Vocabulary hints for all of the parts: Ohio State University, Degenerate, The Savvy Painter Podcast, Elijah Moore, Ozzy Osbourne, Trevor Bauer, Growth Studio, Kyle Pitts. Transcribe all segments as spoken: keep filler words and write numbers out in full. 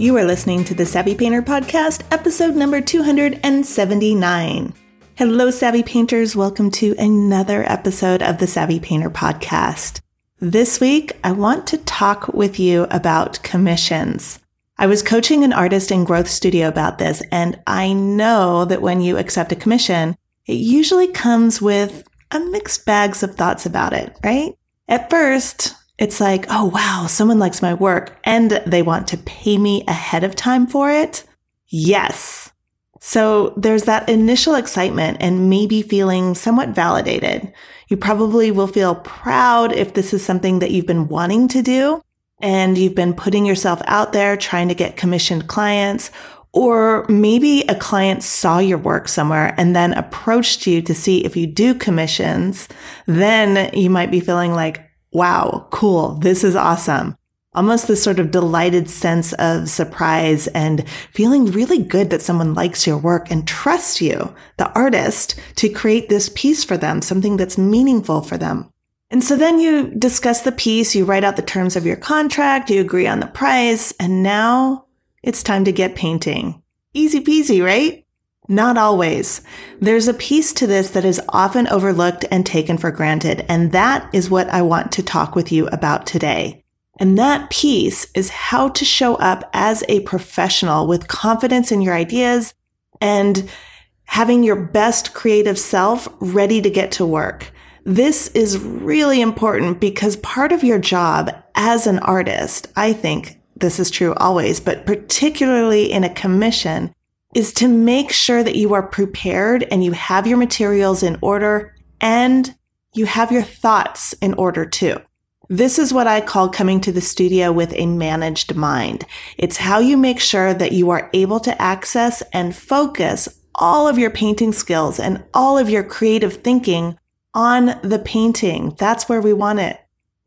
You are listening to the Savvy Painter Podcast, episode number two hundred seventy-nine. Hello, Savvy Painters. Welcome to another episode of the Savvy Painter Podcast. This week, I want to talk with you about commissions. I was coaching an artist in Growth Studio about this, and I know that when you accept a commission, it usually comes with a mixed bags of thoughts about it, right? At first, it's like, oh, wow, someone likes my work and they want to pay me ahead of time for it. Yes. So there's that initial excitement and maybe feeling somewhat validated. You probably will feel proud if this is something that you've been wanting to do and you've been putting yourself out there trying to get commissioned clients, or maybe a client saw your work somewhere and then approached you to see if you do commissions. Then you might be feeling like, wow, cool. This is awesome. Almost this sort of delighted sense of surprise and feeling really good that someone likes your work and trusts you, the artist, to create this piece for them, something that's meaningful for them. And so then you discuss the piece, you write out the terms of your contract, you agree on the price, and now it's time to get painting. Easy peasy, right? Not always. There's a piece to this that is often overlooked and taken for granted, and that is what I want to talk with you about today. And that piece is how to show up as a professional with confidence in your ideas and having your best creative self ready to get to work. This is really important because part of your job as an artist, I think this is true always, but particularly in a commission, is to make sure that you are prepared and you have your materials in order and you have your thoughts in order too. This is what I call coming to the studio with a managed mind. It's how you make sure that you are able to access and focus all of your painting skills and all of your creative thinking on the painting. That's where we want it.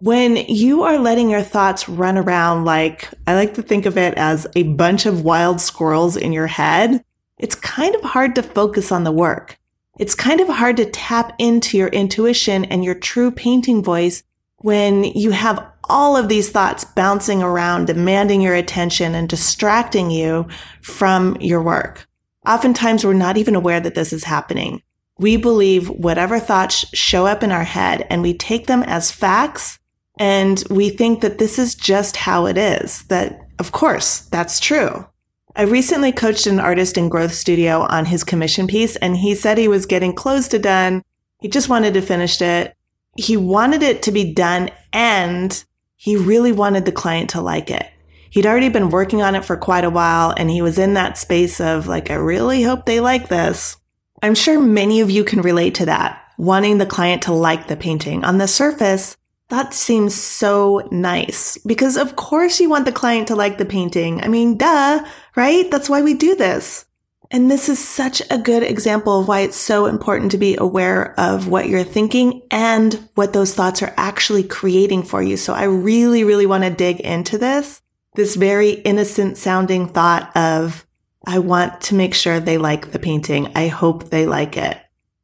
When you are letting your thoughts run around, like, I like to think of it as a bunch of wild squirrels in your head, it's kind of hard to focus on the work. It's kind of hard to tap into your intuition and your true painting voice when you have all of these thoughts bouncing around, demanding your attention and distracting you from your work. Oftentimes, we're not even aware that this is happening. We believe whatever thoughts show up in our head and we take them as facts. And we think that this is just how it is, that, of course, that's true. I recently coached an artist in Growth Studio on his commission piece, and he said he was getting close to done. He just wanted to finish it. He wanted it to be done, and he really wanted the client to like it. He'd already been working on it for quite a while, and he was in that space of, like, I really hope they like this. I'm sure many of you can relate to that, wanting the client to like the painting. On the surface, that seems so nice because, of course, you want the client to like the painting. I mean, duh, right? That's why we do this. And this is such a good example of why it's so important to be aware of what you're thinking and what those thoughts are actually creating for you. So I really, really want to dig into this, this very innocent sounding thought of, I want to make sure they like the painting. I hope they like it.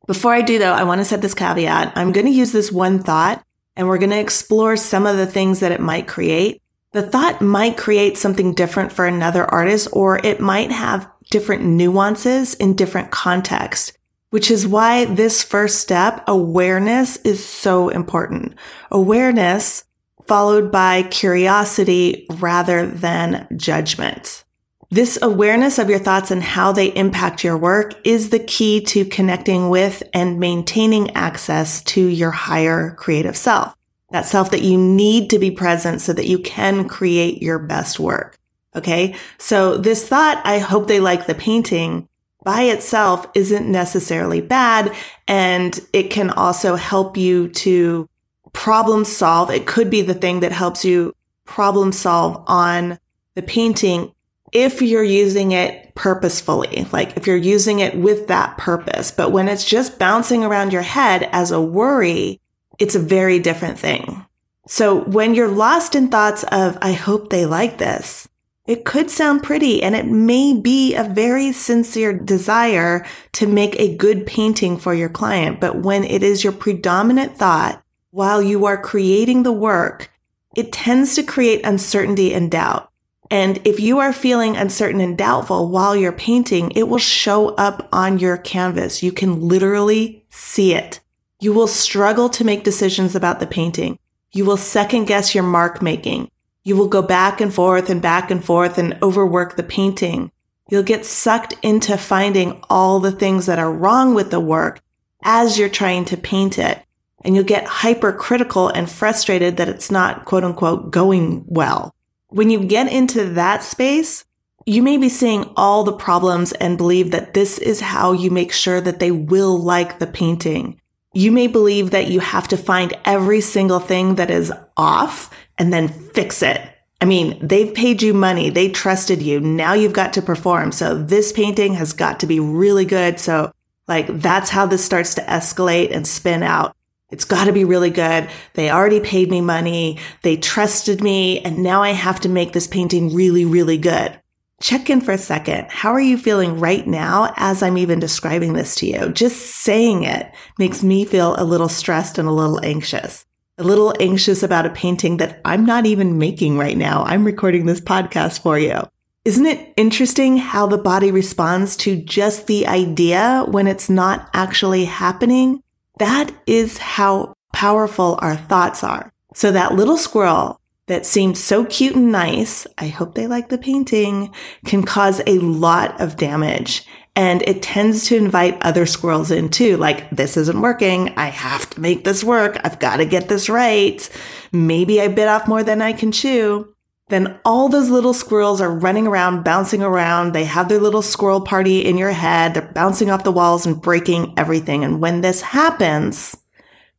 Before I do, though, I want to set this caveat. I'm going to use this one thought, and we're going to explore some of the things that it might create. The thought might create something different for another artist, or it might have different nuances in different contexts, which is why this first step, awareness, is so important. Awareness followed by curiosity rather than judgment. This awareness of your thoughts and how they impact your work is the key to connecting with and maintaining access to your higher creative self, that self that you need to be present so that you can create your best work. Okay, so this thought, I hope they like the painting, by itself isn't necessarily bad, and it can also help you to problem solve. It could be the thing that helps you problem solve on the painting if you're using it purposefully, like if you're using it with that purpose. But when it's just bouncing around your head as a worry, it's a very different thing. So when you're lost in thoughts of, I hope they like this, it could sound pretty and it may be a very sincere desire to make a good painting for your client. But when it is your predominant thought while you are creating the work, it tends to create uncertainty and doubt. And if you are feeling uncertain and doubtful while you're painting, it will show up on your canvas. You can literally see it. You will struggle to make decisions about the painting. You will second guess your mark making. You will go back and forth and back and forth and overwork the painting. You'll get sucked into finding all the things that are wrong with the work as you're trying to paint it. And you'll get hypercritical and frustrated that it's not, quote unquote, going well. When you get into that space, you may be seeing all the problems and believe that this is how you make sure that they will like the painting. You may believe that you have to find every single thing that is off and then fix it. I mean, they've paid you money. They trusted you. Now you've got to perform. So this painting has got to be really good. So like, that's how this starts to escalate and spin out. It's got to be really good. They already paid me money. They trusted me. And now I have to make this painting really, really good. Check in for a second. How are you feeling right now as I'm even describing this to you? Just saying it makes me feel a little stressed and a little anxious, a little anxious about a painting that I'm not even making right now. I'm recording this podcast for you. Isn't it interesting how the body responds to just the idea when it's not actually happening? That is how powerful our thoughts are. So that little squirrel that seemed so cute and nice, I hope they like the painting, can cause a lot of damage. And it tends to invite other squirrels in too. Like, this isn't working. I have to make this work. I've got to get this right. Maybe I bit off more than I can chew. Then all those little squirrels are running around, bouncing around. They have their little squirrel party in your head. They're bouncing off the walls and breaking everything. And when this happens,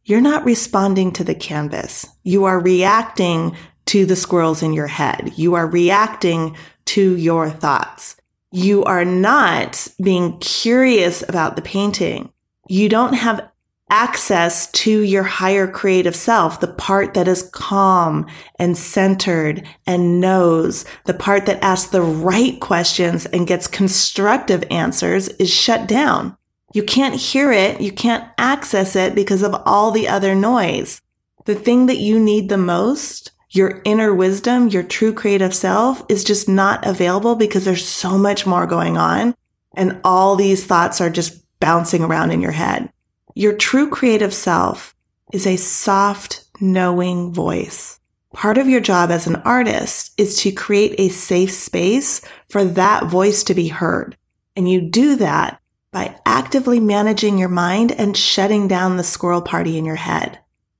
you're not responding to the canvas. You are reacting to the squirrels in your head. You are reacting to your thoughts. You are not being curious about the painting. You don't have access to your higher creative self, the part that is calm and centered and knows, the part that asks the right questions and gets constructive answers is shut down. You can't hear it. You can't access it because of all the other noise. The thing that you need the most, your inner wisdom, your true creative self, is just not available because there's so much more going on and all these thoughts are just bouncing around in your head. Your true creative self is a soft, knowing voice. Part of your job as an artist is to create a safe space for that voice to be heard. And you do that by actively managing your mind and shutting down the squirrel party in your head.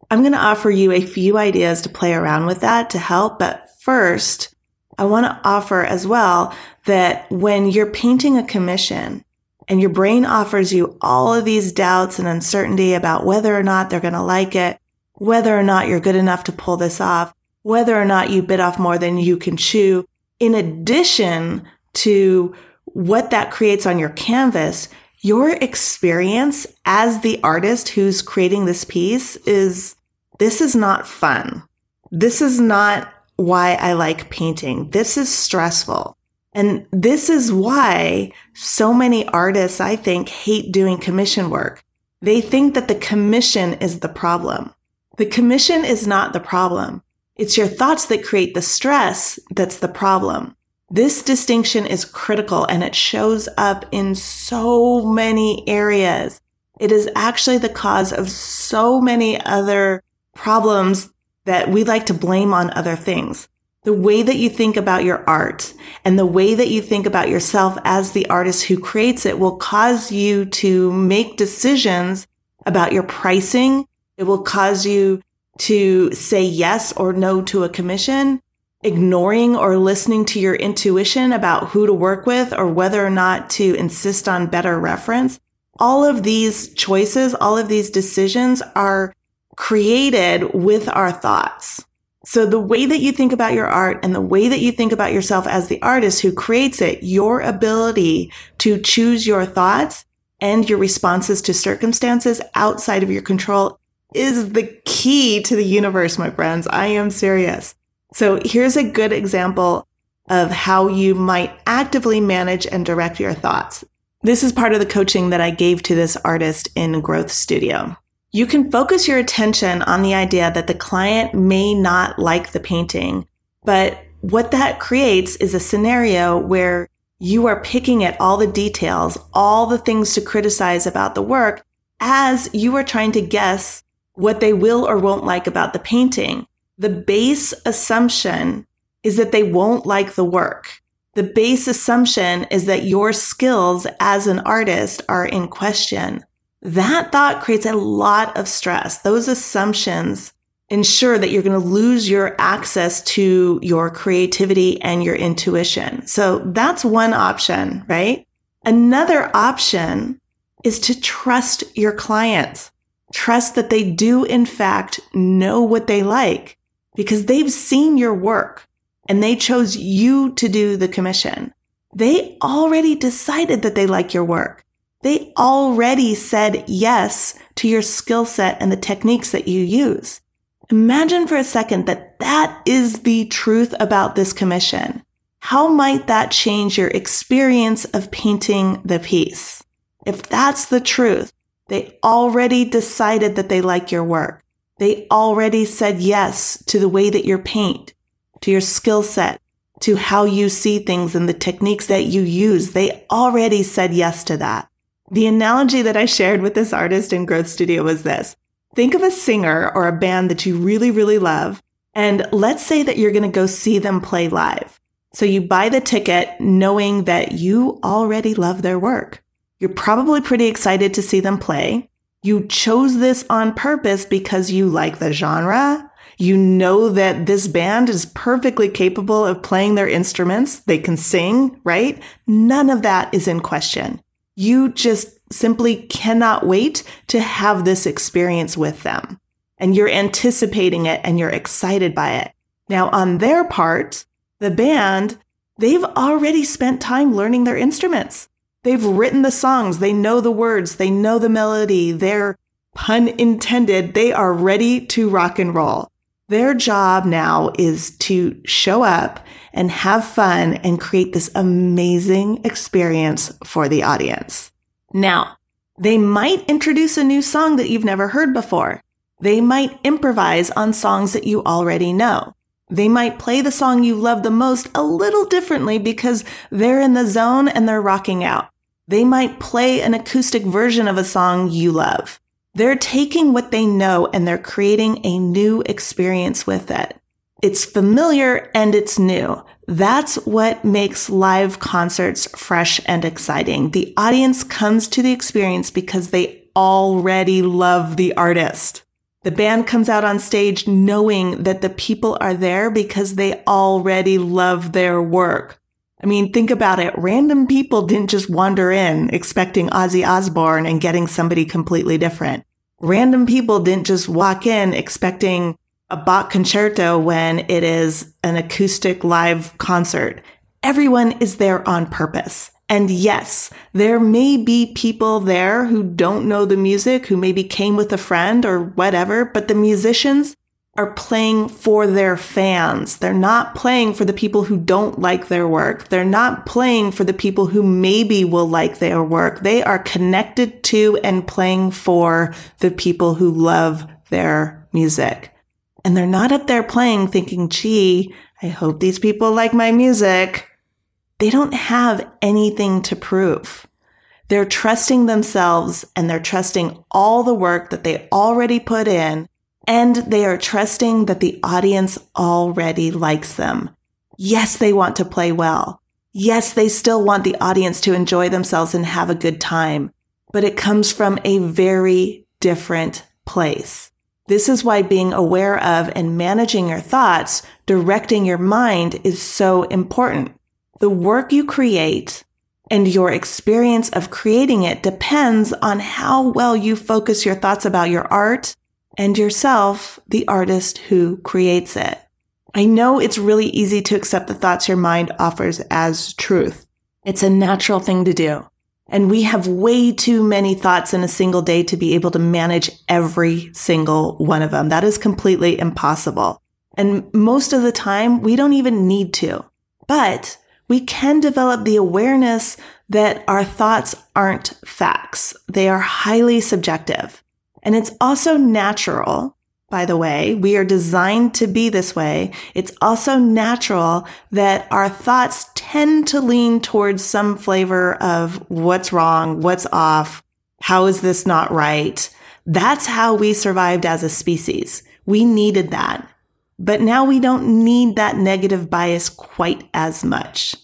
I'm going to offer you a few ideas to play around with that to help. But first, I want to offer as well that when you're painting a commission, and your brain offers you all of these doubts and uncertainty about whether or not they're going to like it, whether or not you're good enough to pull this off, whether or not you bit off more than you can chew. In addition to what that creates on your canvas, your experience as the artist who's creating this piece is, this is not fun. This is not why I like painting. This is stressful. And this is why so many artists, I think, hate doing commission work. They think that the commission is the problem. The commission is not the problem. It's your thoughts that create the stress that's the problem. This distinction is critical and it shows up in so many areas. It is actually the cause of so many other problems that we like to blame on other things. The way that you think about your art and the way that you think about yourself as the artist who creates it will cause you to make decisions about your pricing. It will cause you to say yes or no to a commission, ignoring or listening to your intuition about who to work with or whether or not to insist on better reference. All of these choices, all of these decisions are created with our thoughts. So the way that you think about your art and the way that you think about yourself as the artist who creates it, your ability to choose your thoughts and your responses to circumstances outside of your control is the key to the universe, my friends. I am serious. So here's a good example of how you might actively manage and direct your thoughts. This is part of the coaching that I gave to this artist in Growth Studio. You can focus your attention on the idea that the client may not like the painting, but what that creates is a scenario where you are picking at all the details, all the things to criticize about the work, as you are trying to guess what they will or won't like about the painting. The base assumption is that they won't like the work. The base assumption is that your skills as an artist are in question. That thought creates a lot of stress. Those assumptions ensure that you're going to lose your access to your creativity and your intuition. So that's one option, right? Another option is to trust your clients. Trust that they do, in fact, know what they like because they've seen your work and they chose you to do the commission. They already decided that they like your work. They already said yes to your skill set and the techniques that you use. Imagine for a second that that is the truth about this commission. How might that change your experience of painting the piece? If that's the truth, they already decided that they like your work. They already said yes to the way that you paint, to your skill set, to how you see things and the techniques that you use. They already said yes to that. The analogy that I shared with this artist in Growth Studio was this. Think of a singer or a band that you really, really love. And let's say that you're going to go see them play live. So you buy the ticket knowing that you already love their work. You're probably pretty excited to see them play. You chose this on purpose because you like the genre. You know that this band is perfectly capable of playing their instruments. They can sing, right? None of that is in question. You just simply cannot wait to have this experience with them. And you're anticipating it and you're excited by it. Now, on their part, the band, they've already spent time learning their instruments. They've written the songs. They know the words. They know the melody. They're, pun intended, they are ready to rock and roll. Their job now is to show up and have fun and create this amazing experience for the audience. Now, they might introduce a new song that you've never heard before. They might improvise on songs that you already know. They might play the song you love the most a little differently because they're in the zone and they're rocking out. They might play an acoustic version of a song you love. They're taking what they know and they're creating a new experience with it. It's familiar and it's new. That's what makes live concerts fresh and exciting. The audience comes to the experience because they already love the artist. The band comes out on stage knowing that the people are there because they already love their work. I mean, think about it. Random people didn't just wander in expecting Ozzy Osbourne and getting somebody completely different. Random people didn't just walk in expecting a Bach concerto when it is an acoustic live concert. Everyone is there on purpose. And yes, there may be people there who don't know the music, who maybe came with a friend or whatever, but the musicians are playing for their fans. They're not playing for the people who don't like their work. They're not playing for the people who maybe will like their work. They are connected to and playing for the people who love their music. And they're not up there playing thinking, gee, I hope these people like my music. They don't have anything to prove. They're trusting themselves and they're trusting all the work that they already put in. And they are trusting that the audience already likes them. Yes, they want to play well. Yes, they still want the audience to enjoy themselves and have a good time. But it comes from a very different place. This is why being aware of and managing your thoughts, directing your mind is so important. The work you create and your experience of creating it depends on how well you focus your thoughts about your art and yourself, the artist who creates it. I know it's really easy to accept the thoughts your mind offers as truth. It's a natural thing to do. And we have way too many thoughts in a single day to be able to manage every single one of them. That is completely impossible. And most of the time, we don't even need to. But we can develop the awareness that our thoughts aren't facts. They are highly subjective. And it's also natural by the way. We are designed to be this way. It's also natural that our thoughts tend to lean towards some flavor of what's wrong, what's off, how is this not right? That's how we survived as a species. We needed that. But now we don't need that negative bias quite as much.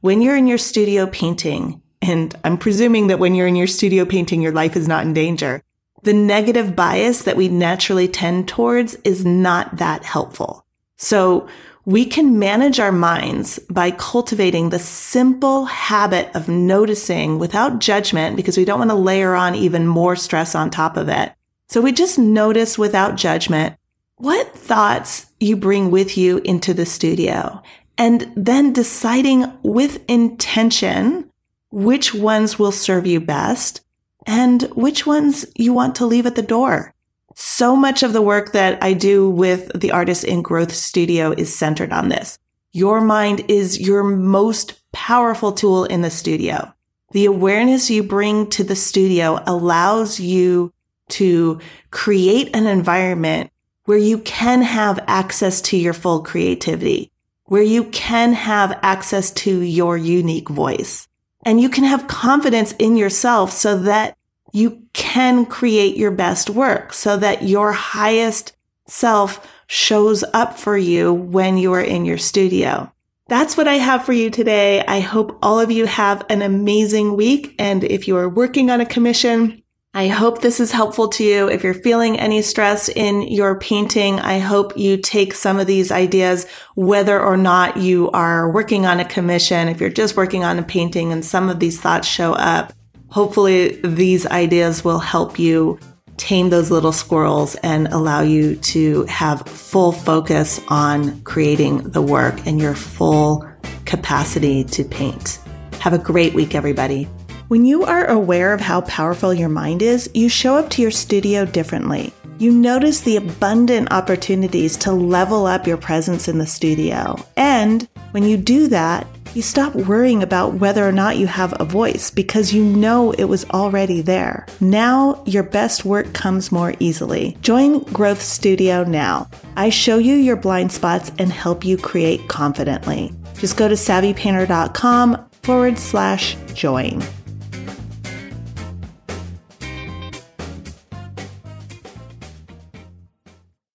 When you're in your studio painting, and I'm presuming that when you're in your studio painting, your life is not in danger, the negative bias that we naturally tend towards is not that helpful. So we can manage our minds by cultivating the simple habit of noticing without judgment, because we don't want to layer on even more stress on top of it. So we just notice without judgment what thoughts you bring with you into the studio, and then deciding with intention which ones will serve you best and which ones you want to leave at the door. So much of the work that I do with the artists in Growth Studio is centered on this. Your mind is your most powerful tool in the studio. The awareness you bring to the studio allows you to create an environment where you can have access to your full creativity, where you can have access to your unique voice. And you can have confidence in yourself so that you can create your best work, so that your highest self shows up for you when you are in your studio. That's what I have for you today. I hope all of you have an amazing week. And if you are working on a commission, I hope this is helpful to you. If you're feeling any stress in your painting, I hope you take some of these ideas, whether or not you are working on a commission. If you're just working on a painting and some of these thoughts show up, hopefully these ideas will help you tame those little squirrels and allow you to have full focus on creating the work and your full capacity to paint. Have a great week, everybody. When you are aware of how powerful your mind is, you show up to your studio differently. You notice the abundant opportunities to level up your presence in the studio. And when you do that, you stop worrying about whether or not you have a voice because you know it was already there. Now your best work comes more easily. Join Growth Studio now. I show you your blind spots and help you create confidently. Just go to savvy painter dot com forward slash join.